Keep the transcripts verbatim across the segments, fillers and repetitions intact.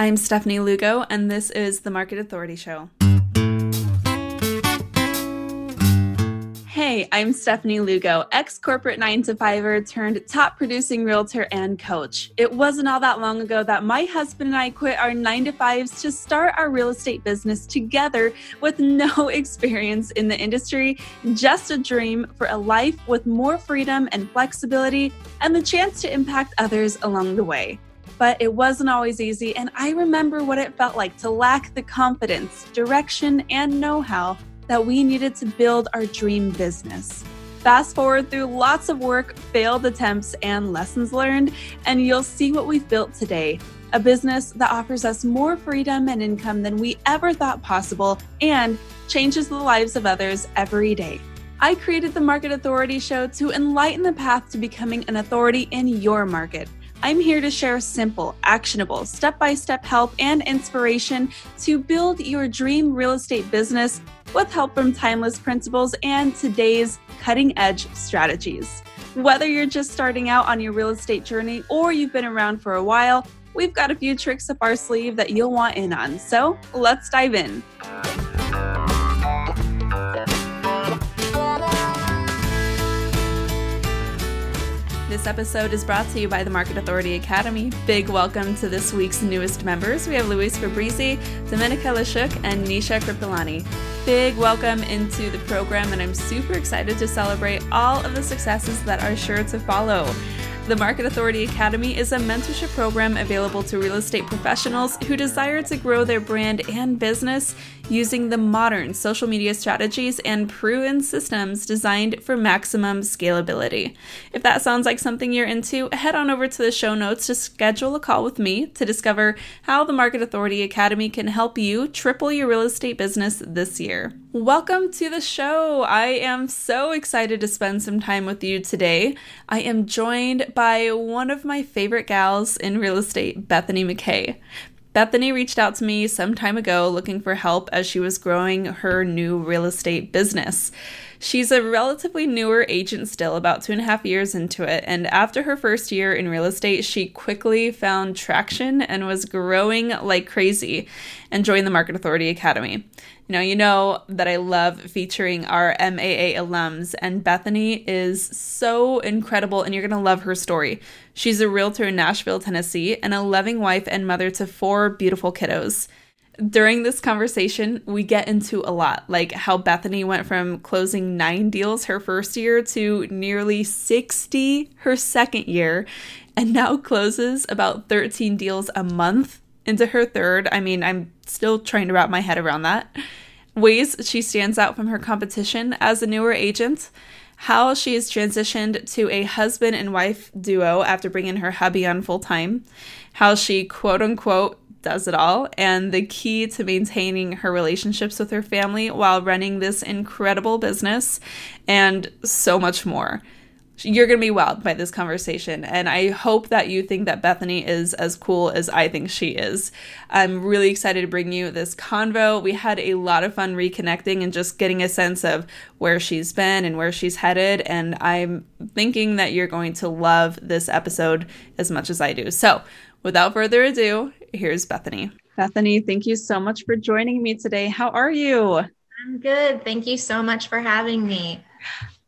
I'm Stefanie Lugo, and this is the Market Authority Show. Hey, I'm Stefanie Lugo, ex-corporate nine to fiver turned top-producing realtor and coach. It wasn't all that long ago that my husband and I quit our nine to fives to start our real estate business together with no experience in the industry, just a dream for a life with more freedom and flexibility and the chance to impact others along the way. But it wasn't always easy, and I remember what it felt like to lack the confidence, direction, and know-how that we needed to build our dream business. Fast forward through lots of work, failed attempts, and lessons learned, and you'll see what we've built today, a business that offers us more freedom and income than we ever thought possible and changes the lives of others every day. I created the Market Authority Show to enlighten the path to becoming an authority in your market. I'm here to share simple, actionable, step-by-step help and inspiration to build your dream real estate business with help from timeless principles and today's cutting-edge strategies. Whether you're just starting out on your real estate journey or you've been around for a while, we've got a few tricks up our sleeve that you'll want in on. So let's dive in. This episode is brought to you by the Market Authority Academy. Big welcome to this week's newest members. We have Luis Fabrizi, Dominica Lashuk, and Nisha Kripalani. Big welcome into the program, and I'm super excited to celebrate all of the successes that are sure to follow. The Market Authority Academy is a mentorship program available to real estate professionals who desire to grow their brand and business using the modern social media strategies and proven systems designed for maximum scalability. If that sounds like something you're into, head on over to the show notes to schedule a call with me to discover how the Market Authority Academy can help you triple your real estate business this year. Welcome to the show. I am so excited to spend some time with you today. I am joined by one of my favorite gals in real estate, Bethany McKay. Bethany reached out to me some time ago looking for help as she was growing her new real estate business. She's a relatively newer agent still, about two and a half years into it, and after her first year in real estate, she quickly found traction and was growing like crazy and joined the Market Authority Academy. Now, you know that I love featuring our M A A alums, and Bethany is so incredible, and you're going to love her story. She's a realtor in Nashville, Tennessee, and a loving wife and mother to four beautiful kiddos. During this conversation, we get into a lot, like how Bethany went from closing nine deals her first year to nearly sixty her second year, and now closes about thirteen deals a month into her third. I mean, I'm still trying to wrap my head around that. Ways she stands out from her competition as a newer agent, how she has transitioned to a husband and wife duo after bringing her hubby on full time, how she quote unquote does it all, and the key to maintaining her relationships with her family while running this incredible business, and so much more. You're going to be wowed by this conversation, and I hope that you think that Bethany is as cool as I think she is. I'm really excited to bring you this convo. We had a lot of fun reconnecting and just getting a sense of where she's been and where she's headed, and I'm thinking that you're going to love this episode as much as I do. So without further ado, here's Bethany. Bethany, thank you so much for joining me today. How are you? I'm good. Thank you so much for having me.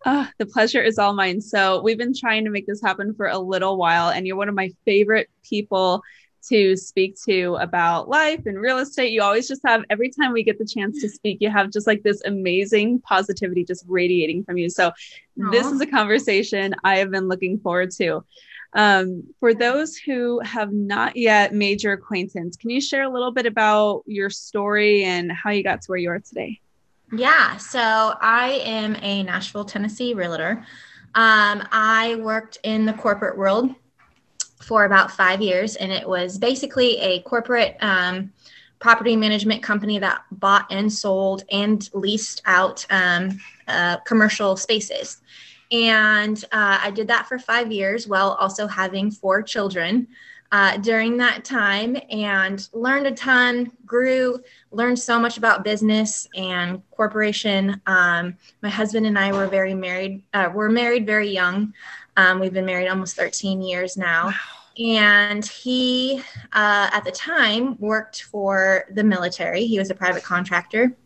Oh, the pleasure is all mine. So we've been trying to make this happen for a little while, and you're one of my favorite people to speak to about life and real estate. You always just have, every time we get the chance to speak, you have just like this amazing positivity just radiating from you. So Aww. This is a conversation I have been looking forward to. Um, for those who have not yet made your acquaintance, can you share a little bit about your story and how you got to where you are today? Yeah, so I am a Nashville, Tennessee realtor. Um, I worked in the corporate world for about five years, and it was basically a corporate um, property management company that bought and sold and leased out um, uh, commercial spaces. And uh, I did that for five years while also having four children uh, during that time, and learned a ton, grew, learned so much about business and corporation. Um, my husband and I were very married, uh, we're married very young. Um, we've been married almost thirteen years now. And he, uh, at the time, worked for the military. He was a private contractor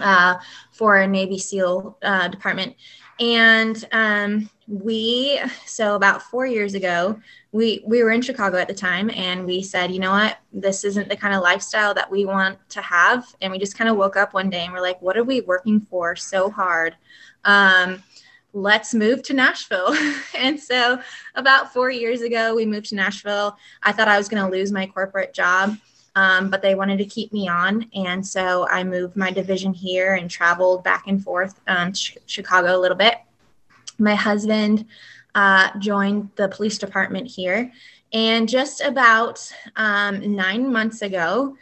uh, for a Navy SEAL uh, department. And um, we, so about four years ago, we, we were in Chicago at the time, and we said, you know what, this isn't the kind of lifestyle that we want to have. And we just kind of woke up one day and we're like, what are we working for so hard? Um, let's move to Nashville. And so about four years ago, we moved to Nashville. I thought I was going to lose my corporate job, um, but they wanted to keep me on. And so I moved my division here and traveled back and forth um, to Chicago a little bit. My husband uh, joined the police department here. And just about um, nine months ago,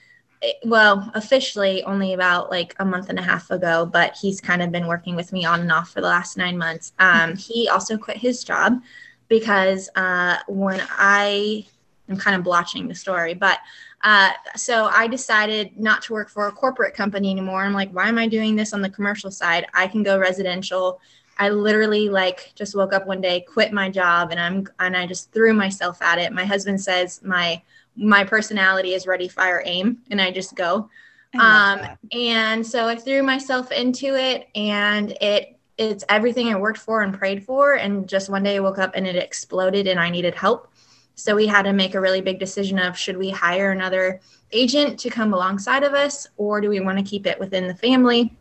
it, well, officially only about like a month and a half ago, but he's kind of been working with me on and off for the last nine months. Um, he also quit his job because uh, when I, I'm kind of blotching the story, but uh, so I decided not to work for a corporate company anymore. I'm like, why am I doing this on the commercial side? I can go residential. I literally like just woke up one day, quit my job, and I'm and I just threw myself at it. My husband says my my personality is ready, fire, aim, and I just go. I um, and so I threw myself into it, and it it's everything I worked for and prayed for. And just one day I woke up and it exploded, and I needed help. So we had to make a really big decision of should we hire another agent to come alongside of us, or do we want to keep it within the family?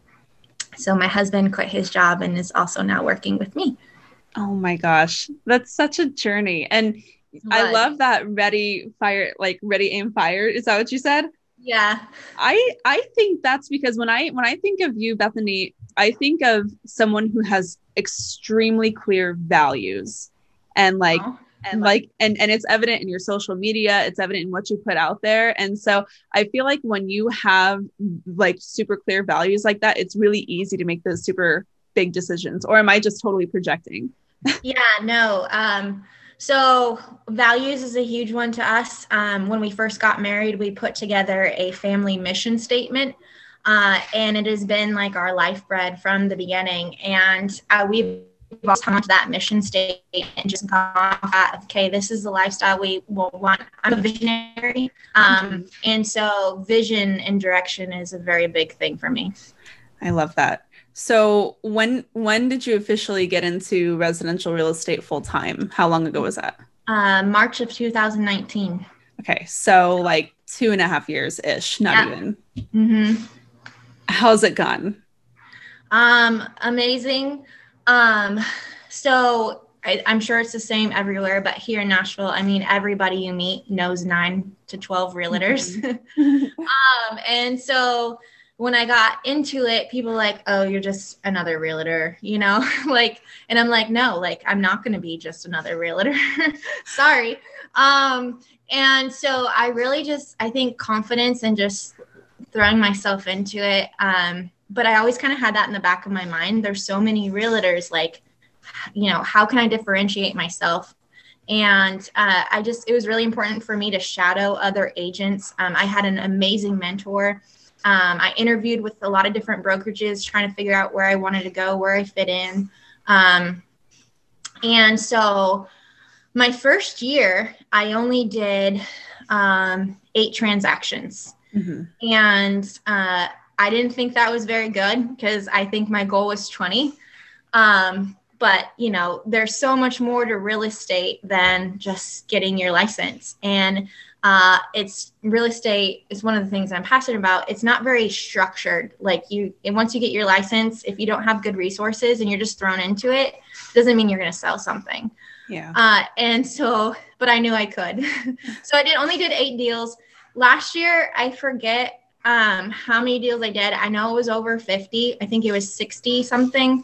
So my husband quit his job and is also now working with me. Oh my gosh. That's such a journey. And I love that ready, fire, like ready, aim, fire. Is that what you said? Yeah. I, I think that's because when I, when I think of you, Bethany, I think of someone who has extremely clear values and like, oh. And like, and, and it's evident in your social media, it's evident in what you put out there. And so I feel like when you have like super clear values like that, it's really easy to make those super big decisions. Or am I just totally projecting? Yeah, no. Um, so values is a huge one to us. Um, when we first got married, we put together a family mission statement. Uh, and it has been like our life bread from the beginning. And uh, we've We've all come to that mission state and just gone off at, okay, this is the lifestyle we will want. I'm a visionary. Um, and so vision and direction is a very big thing for me. I love that. So when, when did you officially get into residential real estate full time? How long ago was that? Uh, March of two thousand nineteen. Okay. So like two and a half years ish, not yeah. even. Mm-hmm. How's it gone? Um, amazing. Um, so I, I'm sure it's the same everywhere, but here in Nashville, I mean, everybody you meet knows nine to twelve realtors. Mm-hmm. um, and so when I got into it, people were like, oh, you're just another realtor, you know, like, and I'm like, no, like, I'm not going to be just another realtor. Sorry. Um, and so I really just, I think confidence and just throwing myself into it, um, but I always kind of had that in the back of my mind. There's so many realtors, like, you know, how can I differentiate myself? And uh, I just, it was really important for me to shadow other agents. Um, I had an amazing mentor. Um, I interviewed with a lot of different brokerages, trying to figure out where I wanted to go, where I fit in. Um, and so my first year, I only did um, eight transactions. Mm-hmm. And, uh, I didn't think that was very good because I think my goal was twenty. Um, but, you know, there's so much more to real estate than just getting your license. And uh, it's real estate is one of the things I'm passionate about. It's not very structured. Like you, and once you get your license, if you don't have good resources and you're just thrown into it, doesn't mean you're going to sell something. Yeah. Uh, and so, but I knew I could. So I did only did eight deals last year. I forget Um, how many deals I did. I know it was over fifty. I think it was sixty something.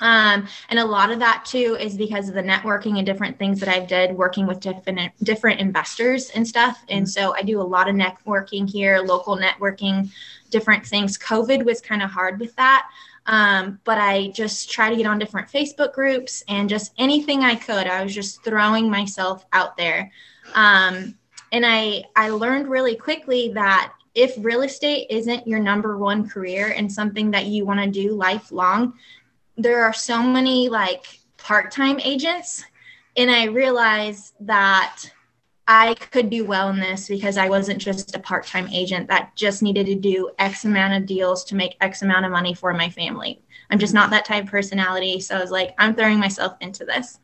Um, and a lot of that too is because of the networking and different things that I did working with different, different investors and stuff. And so I do a lot of networking here, local networking, different things. COVID was kind of hard with that. Um, but I just try to get on different Facebook groups and just anything I could. I was just throwing myself out there. Um, and I, I learned really quickly that if real estate isn't your number one career and something that you want to do lifelong, there are so many like part-time agents And I realized that I could do well in this because I wasn't just a part-time agent that just needed to do X amount of deals to make X amount of money for my family. I'm just not that type of personality. So I was like, I'm throwing myself into this.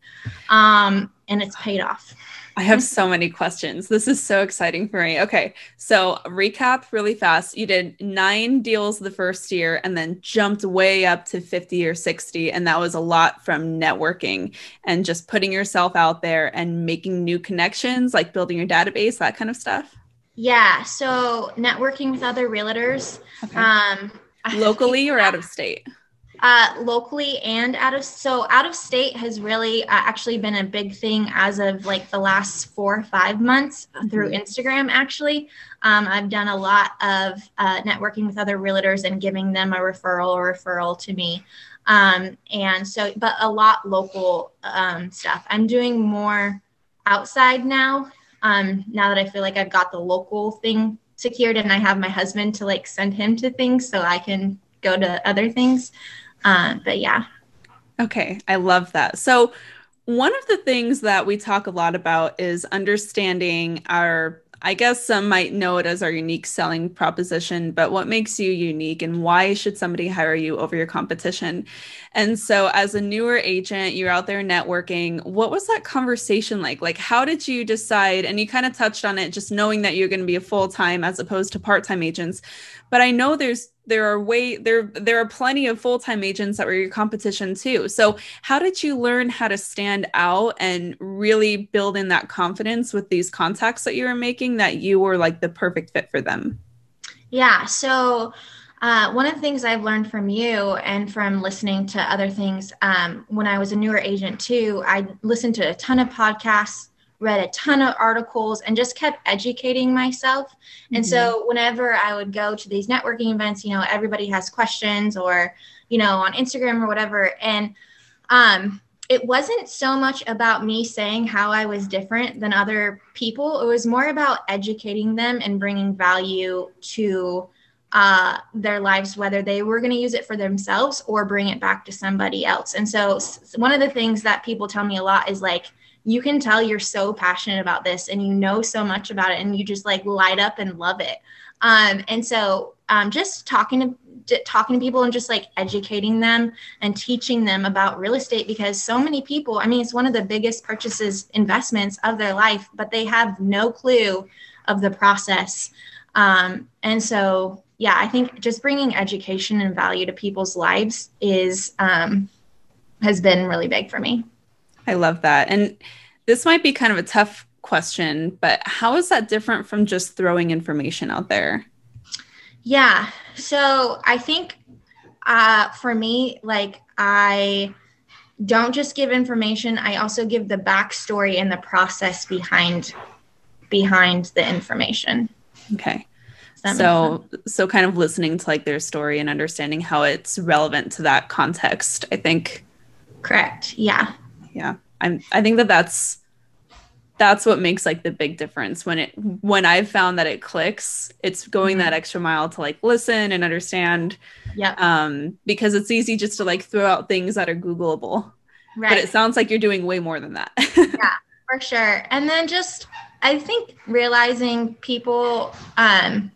Um, and it's paid off. I have so many questions. This is so exciting for me. Okay. So recap really fast. You did nine deals the first year and then jumped way up to fifty or sixty. And that was a lot from networking and just putting yourself out there and making new connections, like building your database, that kind of stuff. Yeah. So networking with other realtors. Okay. Um, locally or out of state? Uh, locally and out of, so out of state has really uh, actually been a big thing as of like the last four or five months through Instagram. Actually, um, I've done a lot of uh, networking with other realtors and giving them a referral or referral to me. Um, and so, but a lot local um, stuff. I'm doing more outside now. Um, now that I feel like I've got the local thing secured and I have my husband to like send him to things so I can go to other things. Um, but yeah. Okay. I love that. So one of the things that we talk a lot about is understanding our, I guess some might know it as our unique selling proposition, but what makes you unique and why should somebody hire you over your competition? And so as a newer agent, you're out there networking. What was that conversation like? Like, how did you decide? And you kind of touched on it, just knowing that you're going to be a full-time as opposed to part-time agents. But I know there's, there are way there, there are plenty of full-time agents that were your competition too. So how did you learn how to stand out and really build in that confidence with these contacts that you were making that you were like the perfect fit for them? Yeah. So, uh, one of the things I've learned from you and from listening to other things, um, when I was a newer agent too, I listened to a ton of podcasts, read a ton of articles, and just kept educating myself. And mm-hmm. so whenever I would go to these networking events, you know, everybody has questions or, you know, on Instagram or whatever. And um, it wasn't so much about me saying how I was different than other people. It was more about educating them and bringing value to uh, their lives, whether they were going to use it for themselves or bring it back to somebody else. And so one of the things that people tell me a lot is like, you can tell you're so passionate about this and you know so much about it and you just like light up and love it. Um, and so um, just talking to d- talking to people and just like educating them and teaching them about real estate, because so many people, I mean, it's one of the biggest purchases, investments of their life, but they have no clue of the process. Um, and so, yeah, I think just bringing education and value to people's lives is um, has been really big for me. I love that. And this might be kind of a tough question, but how is that different from just throwing information out there? Yeah. So I think uh, for me, like I don't just give information. I also give the backstory and the process behind, behind the information. Okay. So, so kind of listening to like their story and understanding how it's relevant to that context, I think. Correct. Yeah. Yeah. I'm, I think that that's, that's what makes like the big difference when it, when I've found that it clicks, it's going mm-hmm. that extra mile to like listen and understand. Yeah. Um, because it's easy just to like throw out things that are Googleable, right? But it sounds like you're doing way more than that. Yeah, for sure. And then just, I think realizing people, um,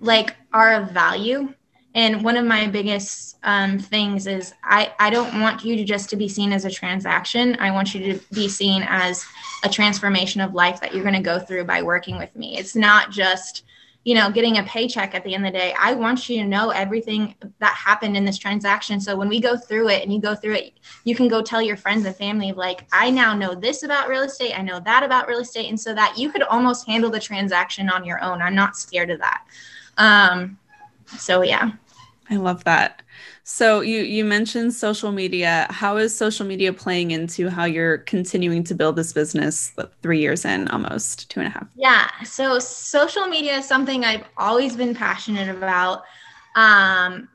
like are of value. And one of my biggest um, things is I, I don't want you to just to be seen as a transaction. I want you to be seen as a transformation of life that you're going to go through by working with me. It's not just, you know, getting a paycheck at the end of the day. I want you to know everything that happened in this transaction. So when we go through it and you go through it, you can go tell your friends and family, like, I now know this about real estate. I know that about real estate. And so that you could almost handle the transaction on your own. I'm not scared of that. Um, so, yeah. I love that. So you, you mentioned social media. How is social media playing into how you're continuing to build this business three years in, almost two and a half? Yeah. So social media is something I've always been passionate about. Um,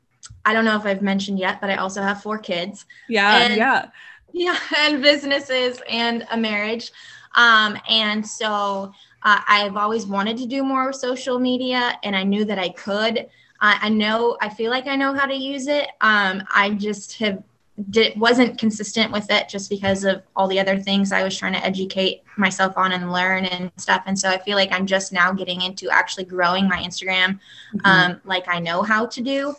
I don't know if I've mentioned yet, but I also have four kids. Yeah. And, yeah. Yeah. And businesses and a marriage. Um, and so uh, I've always wanted to do more with social media, and I knew that I could. I know, I feel like I know how to use it. Um, I just have did, wasn't consistent with it just because of all the other things I was trying to educate myself on and learn and stuff. And so I feel like I'm just now getting into actually growing my Instagram, mm-hmm. um, like I know how to do.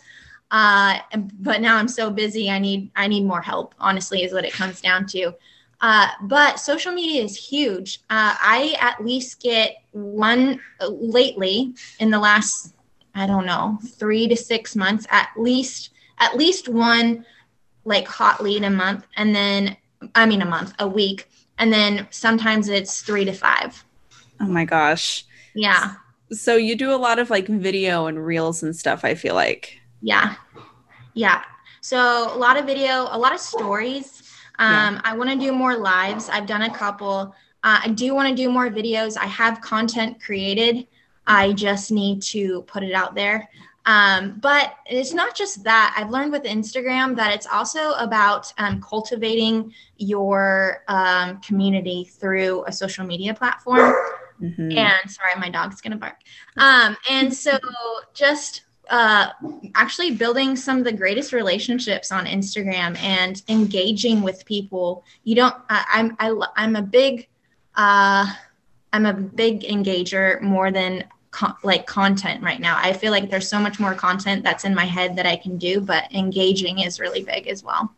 Uh, but now I'm so busy. I need, I need more help, honestly, is what it comes down to. Uh, but social media is huge. Uh, I at least get one uh, lately in the last, I don't know, three to six months, at least, at least one like hot lead a month. And then, I mean, a month, a week. And then sometimes it's three to five. Oh my gosh. Yeah. So you do a lot of like video and reels and stuff, I feel like. Yeah. Yeah. So a lot of video, a lot of stories. Um, yeah. I want to do more lives. I've done a couple. Uh, I do want to do more videos. I have content created. I just need to put it out there. Um, but it's not just that. I've learned with Instagram that it's also about um, cultivating your um, community through a social media platform. Mm-hmm. And sorry, my dog's going to bark. Um, and so just Uh, actually building some of the greatest relationships on Instagram and engaging with people. You don't, I, I'm, I, I'm a big, uh, I'm a big engager more than co- like content right now. I feel like there's so much more content that's in my head that I can do, but engaging is really big as well.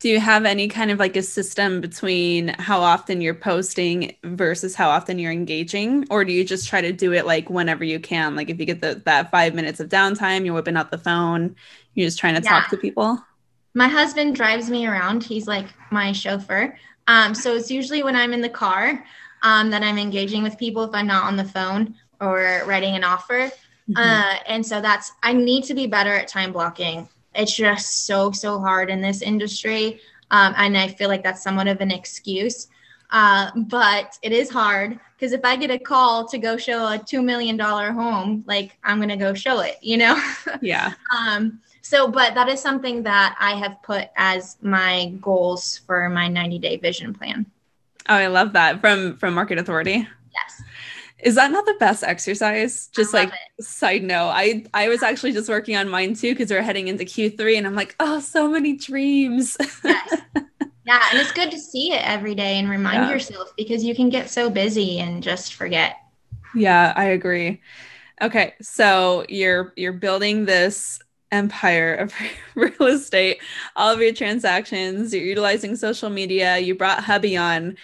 Do you have any kind of like a system between how often you're posting versus how often you're engaging? Or do you just try to do it like whenever you can? Like if you get the, that five minutes of downtime, you're whipping out the phone, you're just trying to yeah. talk to people. My husband drives me around. He's like my chauffeur. Um, so it's usually when I'm in the car um, that I'm engaging with people if I'm not on the phone or writing an offer. Mm-hmm. Uh, and so that's, I need to be better at time blocking. It's just so, so hard in this industry. Um, and I feel like that's somewhat of an excuse, uh, but it is hard because if I get a call to go show a two million dollars home, like I'm going to go show it, you know? Yeah. um, so, but that is something that I have put as my goals for my ninety day vision plan. Oh, I love that. From, from Market Authority. Yes. Is that not the best exercise? Just like it. Side note, I, I was actually just working on mine too, because we're heading into Q three and I'm like, oh, so many dreams. Yes. Yeah. And it's good to see it every day and remind yeah. yourself because you can get so busy and just forget. Yeah, I agree. Okay. So you're, you're building this empire of real estate, all of your transactions, you're utilizing social media. You brought hubby on.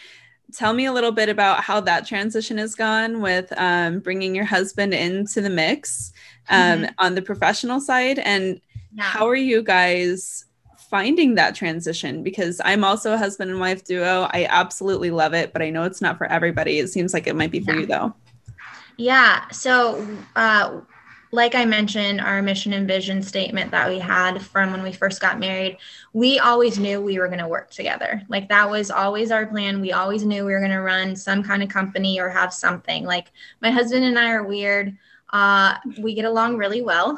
Tell me a little bit about how that transition has gone with um, bringing your husband into the mix um, mm-hmm. on the professional side. And yeah. how are you guys finding that transition? Because I'm also a husband and wife duo. I absolutely love it, but I know it's not for everybody. It seems like it might be for yeah. you though. Yeah. So uh, like I mentioned, our mission and vision statement that we had from when we first got married, we always knew we were going to work together. Like that was always our plan. We always knew we were going to run some kind of company or have something. Like my husband and I are weird. Uh, we get along really well.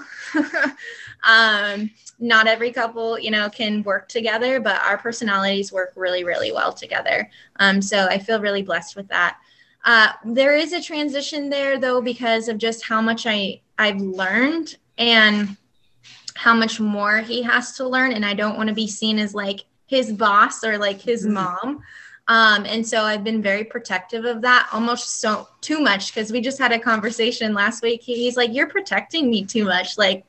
um, not every couple, you know, can work together, but our personalities work really, really well together. Um, so I feel really blessed with that. Uh, there is a transition there though, because of just how much I, I've learned and how much more he has to learn. And I don't want to be seen as like his boss or like his mm-hmm. mom. Um, and so I've been very protective of that, almost so too much. Cause we just had a conversation last week. He, he's like, you're protecting me too much. Like,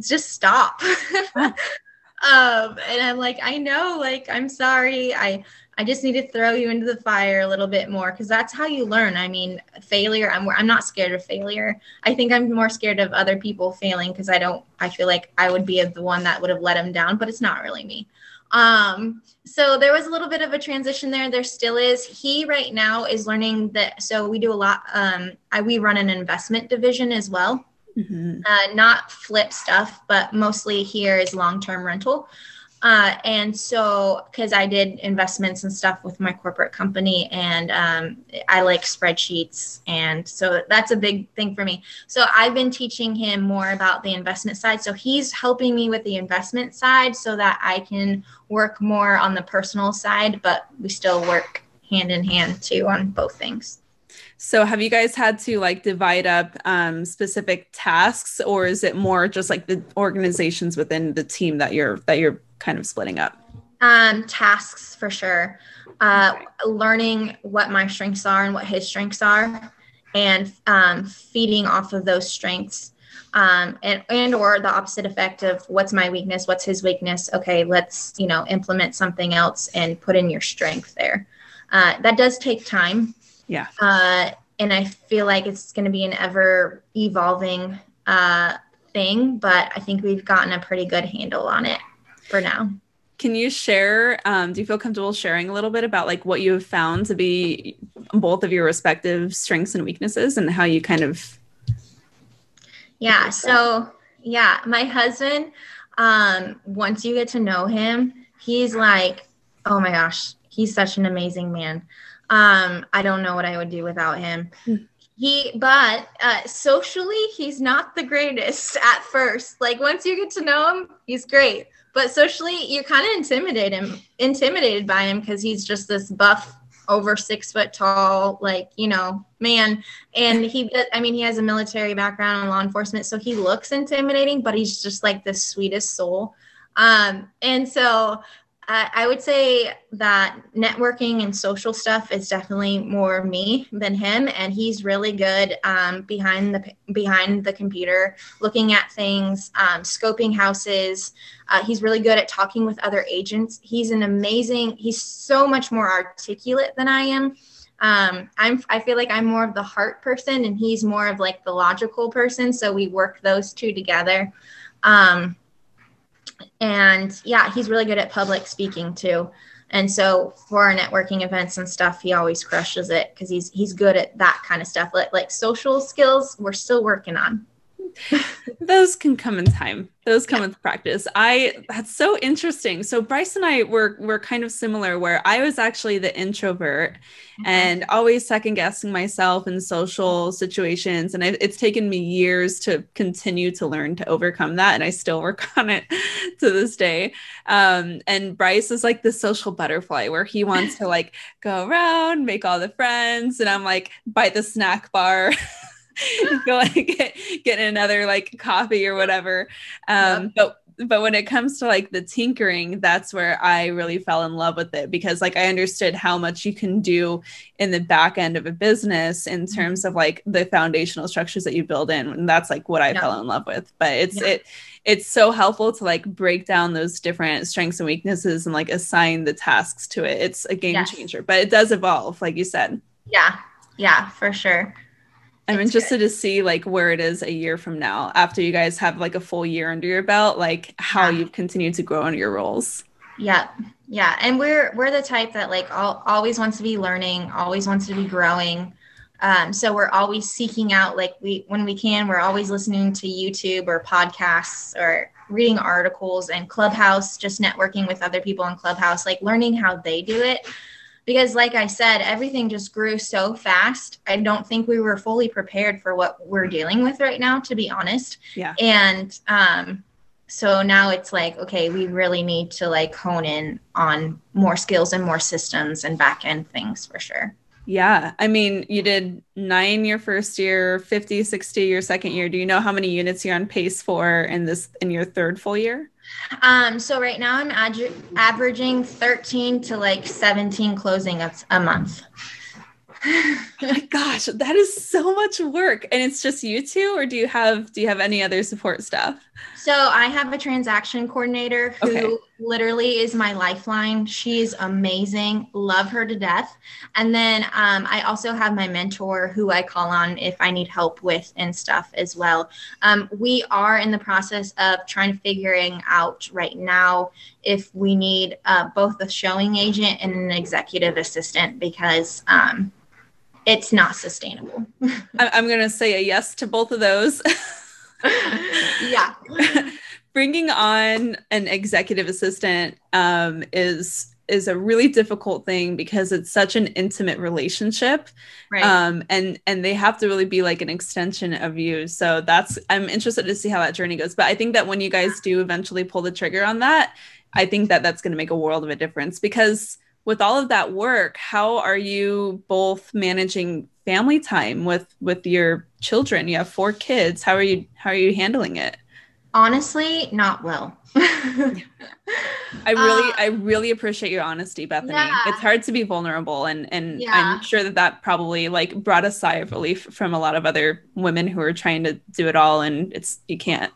just stop. um, and I'm like, I know, like, I'm sorry. I, I just need to throw you into the fire a little bit more because that's how you learn. I mean, failure, I'm I'm not scared of failure. I think I'm more scared of other people failing because I don't, I feel like I would be the one that would have let them down, but it's not really me. Um, so there was a little bit of a transition there. There still is. He right now is learning that. So we do a lot. Um, I, we run an investment division as well. Mm-hmm. Uh, not flip stuff, but mostly here is long-term rental. Uh, and so, cause I did investments and stuff with my corporate company and, um, I like spreadsheets. And so that's a big thing for me. So I've been teaching him more about the investment side. So he's helping me with the investment side so that I can work more on the personal side, but we still work hand in hand too on both things. So have you guys had to like divide up um, specific tasks or is it more just like the organizations within the team that you're, that you're kind of splitting up? Um, tasks for sure. Uh, learning what my strengths are and what his strengths are, and um, feeding off of those strengths, um, and and or the opposite effect of what's my weakness, what's his weakness. Okay, let's you know implement something else and put in your strength there. Uh, that does take time. Yeah. Uh, and I feel like it's going to be an ever evolving uh, thing, but I think we've gotten a pretty good handle on it for now. Can you share, um, do you feel comfortable sharing a little bit about like what you have found to be both of your respective strengths and weaknesses and how you kind of. Yeah. So yeah, my husband, um, once you get to know him, he's like, oh my gosh, he's such an amazing man. Um, I don't know what I would do without him. He, but uh, socially, he's not the greatest at first. Like once you get to know him, he's great. But socially, you kind of intimidate him, intimidated by him because he's just this buff, over six foot tall, like, you know, man. And he, I mean, he has a military background in law enforcement, so he looks intimidating, but he's just like the sweetest soul. Um, and so I, I would say that networking and social stuff is definitely more me than him. And he's really good um, behind the behind the computer, looking at things, um, scoping houses. Uh, he's really good at talking with other agents. He's an amazing, he's so much more articulate than I am. Um, I'm, I feel like I'm more of the heart person and he's more of like the logical person. So we work those two together. Um, And yeah, he's really good at public speaking too. And so for our networking events and stuff, he always crushes it because he's he's good at that kind of stuff. Like, like social skills, we're still working on. Those can come in time. Those come yeah. with practice. I that's so interesting. So Bryce and I were were kind of similar where I was actually the introvert mm-hmm. and always second guessing myself in social situations. And I, it's taken me years to continue to learn to overcome that. And I still work on it to this day. Um, and Bryce is like the social butterfly where he wants to like go around, make all the friends. And I'm like by the snack bar. Go like get, get another like coffee or whatever. Um, but but when it comes to like the tinkering, that's where I really fell in love with it because like I understood how much you can do in the back end of a business in terms of like the foundational structures that you build in. And that's like what I yeah. fell in love with. But it's yeah. it it's so helpful to like break down those different strengths and weaknesses and like assign the tasks to it. It's a game yes. changer, but it does evolve, like you said. Yeah, yeah, for sure. I'm That's interested good. to see like where it is a year from now after you guys have like a full year under your belt, like how yeah. you've continued to grow under your roles. Yeah. Yeah. And we're, we're the type that like all, always wants to be learning, always wants to be growing. Um, so we're always seeking out, like we, when we can, we're always listening to YouTube or podcasts or reading articles and Clubhouse, just networking with other people in Clubhouse, like learning how they do it. Because like I said, everything just grew so fast. I don't think we were fully prepared for what we're dealing with right now, to be honest. Yeah. And um, so now it's like, okay, we really need to like hone in on more skills and more systems and back end things for sure. Yeah. I mean, you did nine your first year, fifty, sixty your second year. Do you know how many units you're on pace for in this, in your third full year? Um, so right now I'm ad- averaging thirteen to like seventeen closings a month. Oh my gosh, that is so much work. And it's just you two, or do you have, do you have any other support staff? So I have a transaction coordinator who okay. literally is my lifeline. She's amazing. Love her to death. And then, um, I also have my mentor who I call on if I need help with and stuff as well. Um, we are in the process of trying to figuring out right now if we need, uh, both a showing agent and an executive assistant because, um, it's not sustainable. I'm going to say a yes to both of those. yeah. Bringing on an executive assistant um, is is a really difficult thing because it's such an intimate relationship. Right. Um, and, and they have to really be like an extension of you. So that's, I'm interested to see how that journey goes. But I think that when you guys do eventually pull the trigger on that, I think that that's going to make a world of a difference because with all of that work, how are you both managing family time with, with your children? You have four kids. How are you, how are you handling it? Honestly, not well. I really, um, I really appreciate your honesty, Bethany. Yeah. It's hard to be vulnerable. And, and yeah. I'm sure that that probably like brought a sigh of relief from a lot of other women who are trying to do it all. And it's, you can't.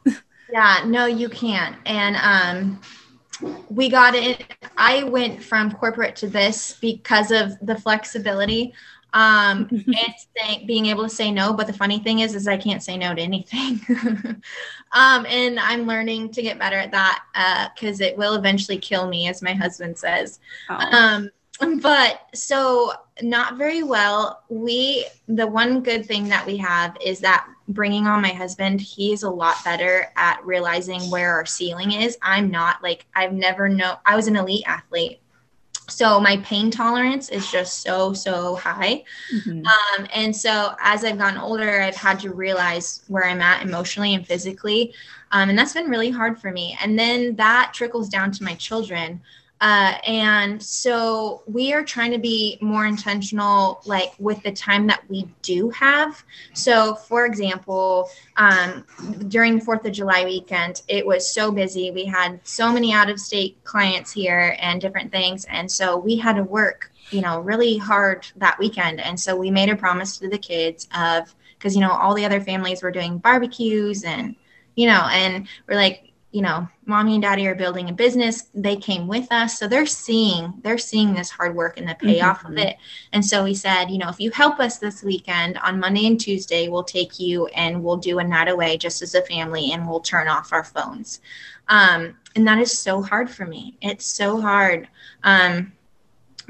Yeah, no, you can't. And, um, we got it. I went from corporate to this because of the flexibility. Um, and saying, being able to say no, but the funny thing is, is I can't say no to anything. um, and I'm learning to get better at that, uh, cause it will eventually kill me, as my husband says. Oh. Um, but so not very well. We, the one good thing that we have is that bringing on my husband, he's a lot better at realizing where our ceiling is. I'm not like, I've never know. I was an elite athlete. So my pain tolerance is just so, so high. Mm-hmm. Um, and so as I've gotten older, I've had to realize where I'm at emotionally and physically. Um, and that's been really hard for me. And then that trickles down to my children. Uh, and so we are trying to be more intentional, like with the time that we do have. So for example, um, during fourth of July weekend, it was so busy. We had so many out of state clients here and different things. And so we had to work, you know, really hard that weekend. And so we made a promise to the kids of, cause you know, all the other families were doing barbecues and, you know, and we're like, you know, mommy and daddy are building a business. They came with us. So they're seeing, they're seeing this hard work and the payoff mm-hmm. of it. And so we said, you know, if you help us this weekend on Monday and Tuesday, we'll take you and we'll do a night away just as a family and we'll turn off our phones. Um, and that is so hard for me. It's so hard. Um,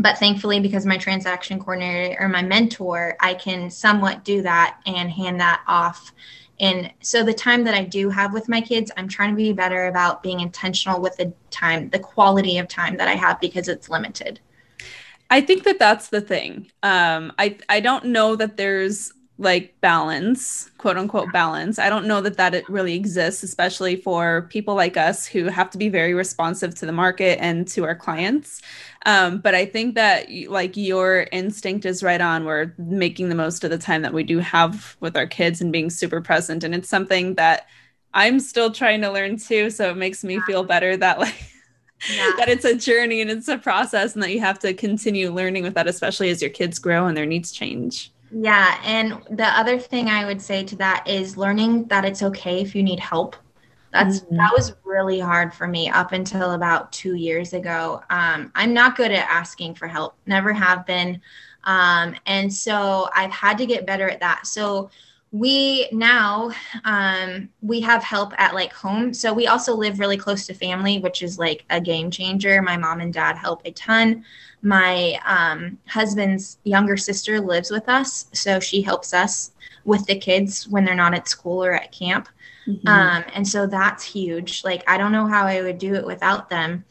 but thankfully, because my transaction coordinator or my mentor, I can somewhat do that and hand that off. And so the time that I do have with my kids, I'm trying to be better about being intentional with the time, the quality of time that I have, because it's limited. I think that that's the thing. Um, I, I don't know that there's like balance, quote unquote balance. I don't know that that it really exists, especially for people like us who have to be very responsive to the market and to our clients. Um, but I think that like your instinct is right on. We're making the most of the time that we do have with our kids and being super present. And it's something that I'm still trying to learn too. So it makes me feel better that like, yeah. that it's a journey and it's a process and that you have to continue learning with that, especially as your kids grow and their needs change. Yeah. And the other thing I would say to that is learning that it's okay if you need help. That's, mm-hmm. that was really hard for me up until about two years ago. Um, I'm not good at asking for help, never have been. Um, and so I've had to get better at that. So we now, um, we have help at like home. So we also live really close to family, which is like a game changer. My mom and dad help a ton. My um, husband's younger sister lives with us. So she helps us with the kids when they're not at school or at camp. Mm-hmm. Um, and so that's huge. Like, I don't know how I would do it without them.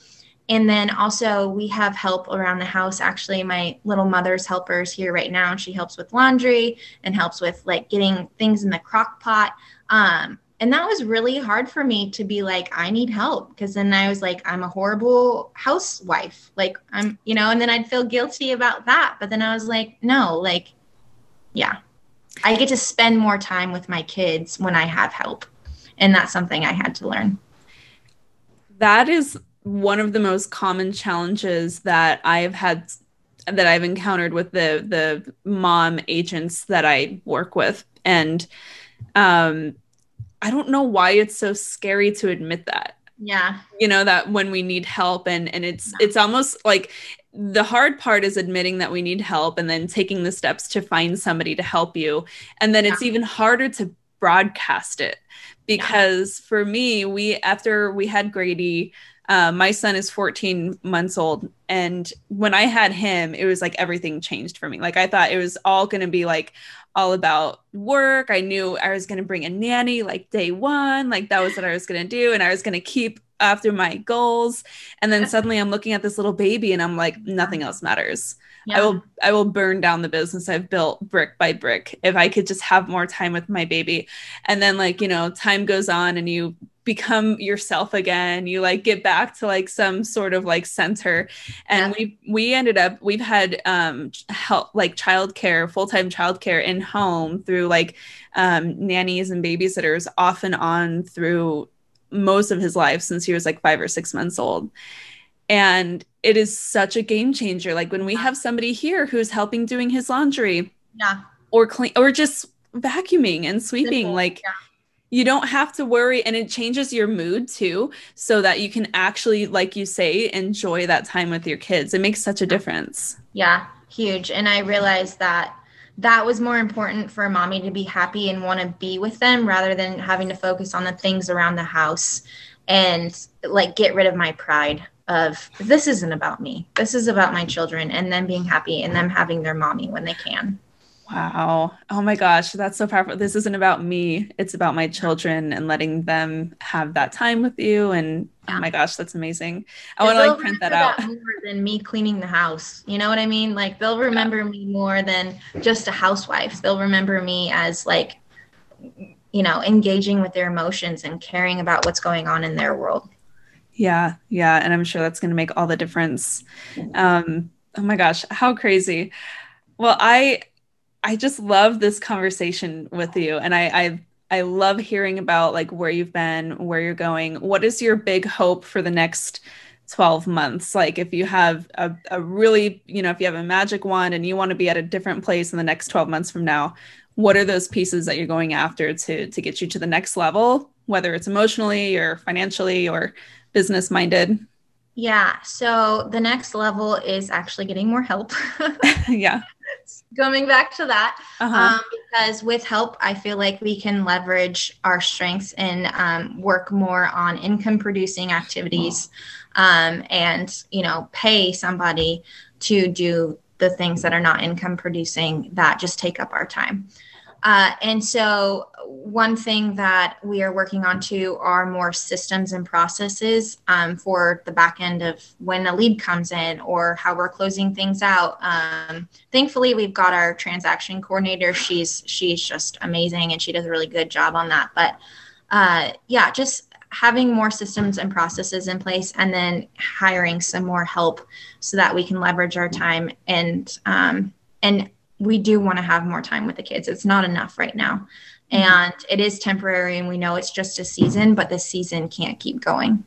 And then also we have help around the house. Actually, my little mother's helper's here right now, and she helps with laundry and helps with like getting things in the crock pot. Um, and that was really hard for me to be like, I need help. Because then I was like, I'm a horrible housewife. Like I'm, you know, and then I'd feel guilty about that. But then I was like, no, like, yeah, I get to spend more time with my kids when I have help. And that's something I had to learn. That is one of the most common challenges that I've had, that I've encountered with the, the mom agents that I work with. And, um, I don't know why it's so scary to admit that, yeah, you know, that when we need help and, and it's, yeah. it's almost like the hard part is admitting that we need help and then taking the steps to find somebody to help you. And then yeah. it's even harder to broadcast it because yeah. for me, we, after we had Grady, Uh, my son is fourteen months old. And when I had him, it was like everything changed for me. Like I thought it was all going to be like all about work. I knew I was going to bring a nanny like day one, like that was what I was going to do. And I was going to keep after my goals. And then suddenly I'm looking at this little baby and I'm like, nothing else matters. Yeah. I will, I will burn down the business I've built brick by brick if I could just have more time with my baby. And then like, you know, time goes on and you become yourself again. You like get back to like some sort of like center. And yeah. we, we ended up, we've had, um, help like childcare, full-time childcare in home through like, um, nannies and babysitters off and on through most of his life since he was like five or six months old. And it is such a game changer. Like when we have somebody here who's helping doing his laundry, yeah, or clean, or just vacuuming and sweeping, like yeah. you don't have to worry. And it changes your mood too, so that you can actually, like you say, enjoy that time with your kids. It makes such a difference. Yeah, huge. And I realized that that was more important for mommy to be happy and want to be with them rather than having to focus on the things around the house and like get rid of my pride of this isn't about me. This is about my children and them being happy and them having their mommy when they can. Wow. Oh my gosh. That's so powerful. This isn't about me. It's about my children and letting them have that time with you. And yeah. oh my gosh, that's amazing. I want to like print that out. That more than me cleaning the house. You know what I mean? Like they'll remember yeah. me more than just a housewife. They'll remember me as like, you know, engaging with their emotions and caring about what's going on in their world. Yeah. Yeah. And I'm sure that's going to make all the difference. Um, oh my gosh, how crazy. Well, I, I just love this conversation with you. And I, I, I love hearing about like where you've been, where you're going. What is your big hope for the next twelve months? Like if you have a, a really, you know, if you have a magic wand and you want to be at a different place in the next twelve months from now, what are those pieces that you're going after to, to get you to the next level, whether it's emotionally or financially or business minded? Yeah. So the next level is actually getting more help. yeah. Going back to that, uh-huh. um, because with help, I feel like we can leverage our strengths and um, work more on income producing activities um, and, you know, pay somebody to do the things that are not income producing that just take up our time. Uh, and so one thing that we are working on too are more systems and processes um, for the back end of when a lead comes in or how we're closing things out. Um, thankfully, we've got our transaction coordinator. She's she's just amazing, and she does a really good job on that. But uh, yeah, just having more systems and processes in place and then hiring some more help so that we can leverage our time and um, and we do want to have more time with the kids. It's not enough right now. Mm-hmm. And it is temporary and we know it's just a season, but the season can't keep going.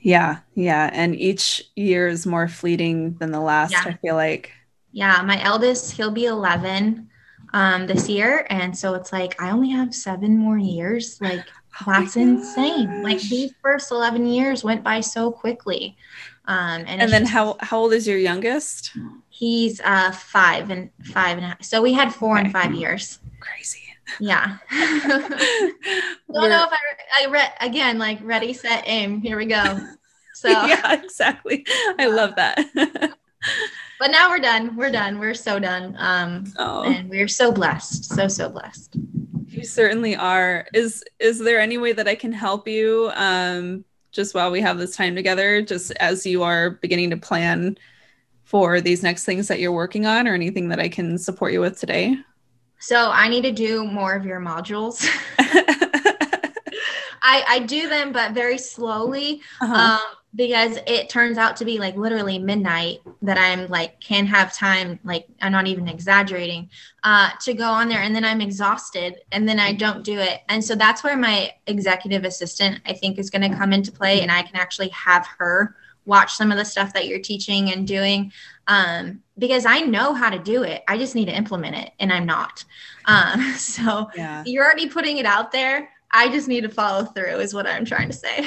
Yeah. Yeah. And each year is more fleeting than the last, yeah. I feel like. Yeah. My eldest, he'll be eleven um, this year. And so it's like, I only have seven more years. Like oh that's insane. Like these first eleven years went by so quickly. Um, and and then just, how, how old is your youngest? He's uh, five and five and a half. So we had four okay. and five years. Crazy. Yeah. Don't We're, know if I, I read again, like ready, set, aim. Here we go. So yeah, exactly. I love that. But now we're done. We're done. We're so done. Um, oh. And we're so blessed. So, so blessed. You certainly are. Is, is there any way that I can help you? Um, just while we have this time together, just as you are beginning to plan for these next things that you're working on or anything that I can support you with today? So I need to do more of your modules. I, I do them, but very slowly uh-huh. um, because it turns out to be like literally midnight that I'm like, can have time. Like I'm not even exaggerating uh, to go on there. And then I'm exhausted and then I don't do it. And so that's where my executive assistant, I think, is going to come into play and I can actually have her watch some of the stuff that you're teaching and doing, um, because I know how to do it. I just need to implement it and I'm not. Um, so yeah. You're already putting it out there. I just need to follow through is what I'm trying to say.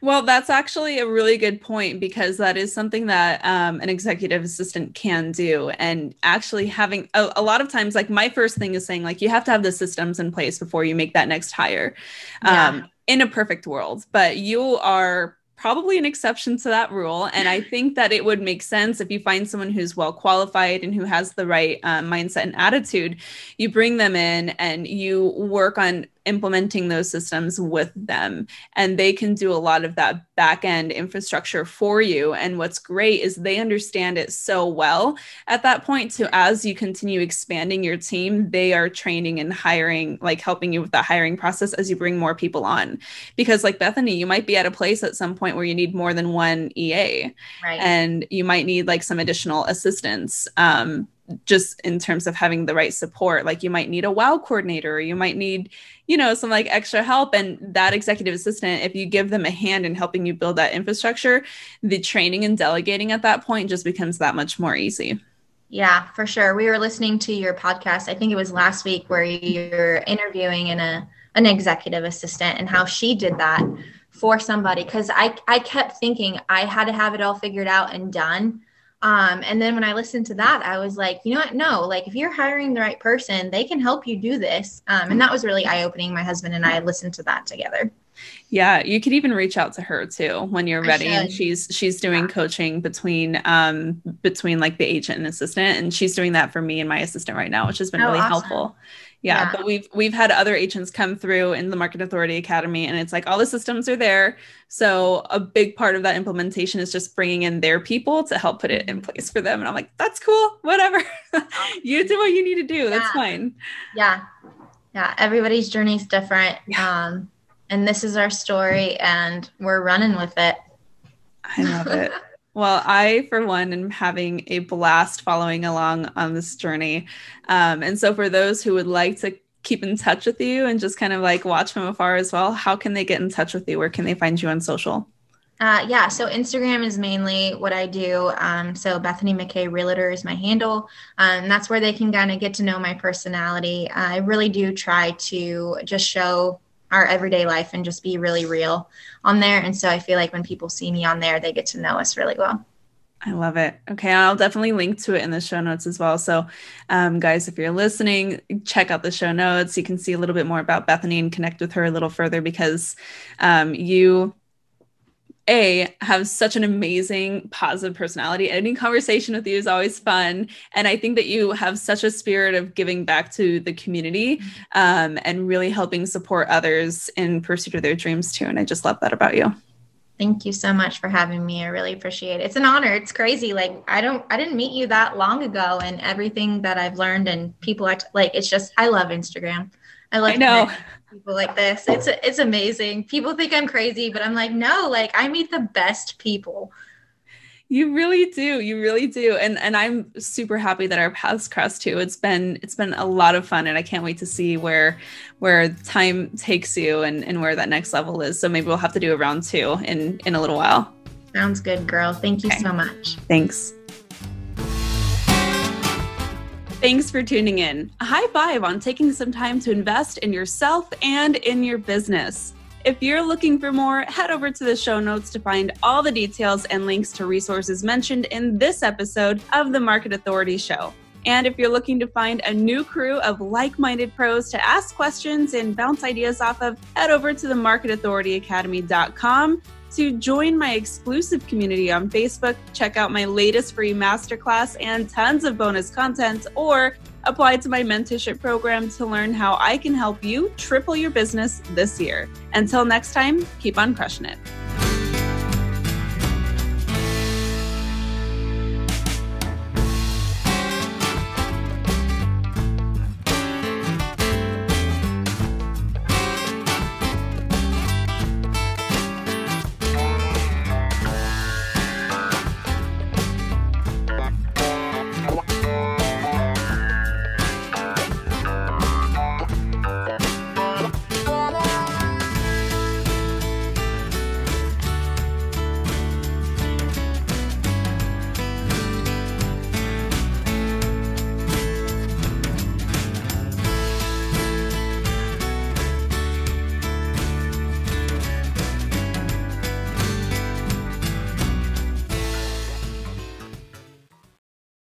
Well, that's actually a really good point because that is something that um, an executive assistant can do. And actually having a, a lot of times, like my first thing is saying like, you have to have the systems in place before you make that next hire um, yeah. in a perfect world, but you are probably an exception to that rule. And I think that it would make sense if you find someone who's well qualified and who has the right uh, mindset and attitude, you bring them in and you work on implementing those systems with them. And they can do a lot of that back end infrastructure for you. And what's great is they understand it so well at that point. So as you continue expanding your team, they are training and hiring, like helping you with the hiring process as you bring more people on. Because like Bethany, you might be at a place at some point where you need more than one E A. Right. And you might need like some additional assistance. Um, just in terms of having the right support. Like you might need a wow coordinator, or you might need, you know, some like extra help. And that executive assistant, if you give them a hand in helping you build that infrastructure, the training and delegating at that point just becomes that much more easy. Yeah, for sure. We were listening to your podcast, I think it was last week, where you're interviewing in a, an executive assistant and how she did that for somebody. Cause I, I kept thinking I had to have it all figured out and done. Um, and then when I listened to that, I was like, you know what? No, like if you're hiring the right person, they can help you do this. Um, and that was really eye-opening. My husband and I listened to that together. Yeah. You could even reach out to her too, when you're ready. And she's, she's doing yeah. coaching between, um, between like the agent and assistant. And she's doing that for me and my assistant right now, which has been oh, really awesome. helpful. Yeah, yeah. But we've, we've had other agents come through in the Market Authority Academy, and it's like all the systems are there. So a big part of that implementation is just bringing in their people to help put it in place for them. And I'm like, that's cool. Whatever. You do what you need to do. Yeah. That's fine. Yeah. Yeah. Everybody's journey is different. Yeah. Um, And this is our story, and we're running with it. I love it. Well, I, for one, am having a blast following along on this journey. Um, and so for those who would like to keep in touch with you and just kind of like watch from afar as well, how can they get in touch with you? Where can they find you on social? Uh, yeah. So Instagram is mainly what I do. Um, so Bethany McKay Realtor is my handle. Um, that's where they can kind of get to know my personality. Uh, I really do try to just show our everyday life and just be really real on there. And so I feel like when people see me on there, they get to know us really well. I love it. Okay. I'll definitely link to it in the show notes as well. So um, guys, if you're listening, check out the show notes. You can see a little bit more about Bethany and connect with her a little further, because um, you A, have such an amazing, positive personality. Any conversation with you is always fun. And I think that you have such a spirit of giving back to the community um, and really helping support others in pursuit of their dreams too. And I just love that about you. Thank you so much for having me. I really appreciate it. It's an honor. It's crazy. Like I don't, I didn't meet you that long ago, and everything that I've learned and people are t- like, it's just, I love Instagram. I love I know. people like this. It's it's amazing. People think I'm crazy, but I'm like, no, like I meet the best people. You really do. You really do. And and I'm super happy that our paths crossed too. It's been it's been a lot of fun, and I can't wait to see where where time takes you and, and where that next level is. So maybe we'll have to do a round two in, in a little while. Sounds good, girl. Thank you okay. so much. Thanks. Thanks for tuning in. A high five on taking some time to invest in yourself and in your business. If you're looking for more, head over to the show notes to find all the details and links to resources mentioned in this episode of the Market Authority Show. And if you're looking to find a new crew of like-minded pros to ask questions and bounce ideas off of, head over to the market authority academy dot com. To join my exclusive community on Facebook, check out my latest free masterclass and tons of bonus content, or apply to my mentorship program to learn how I can help you triple your business this year. Until next time, keep on crushing it.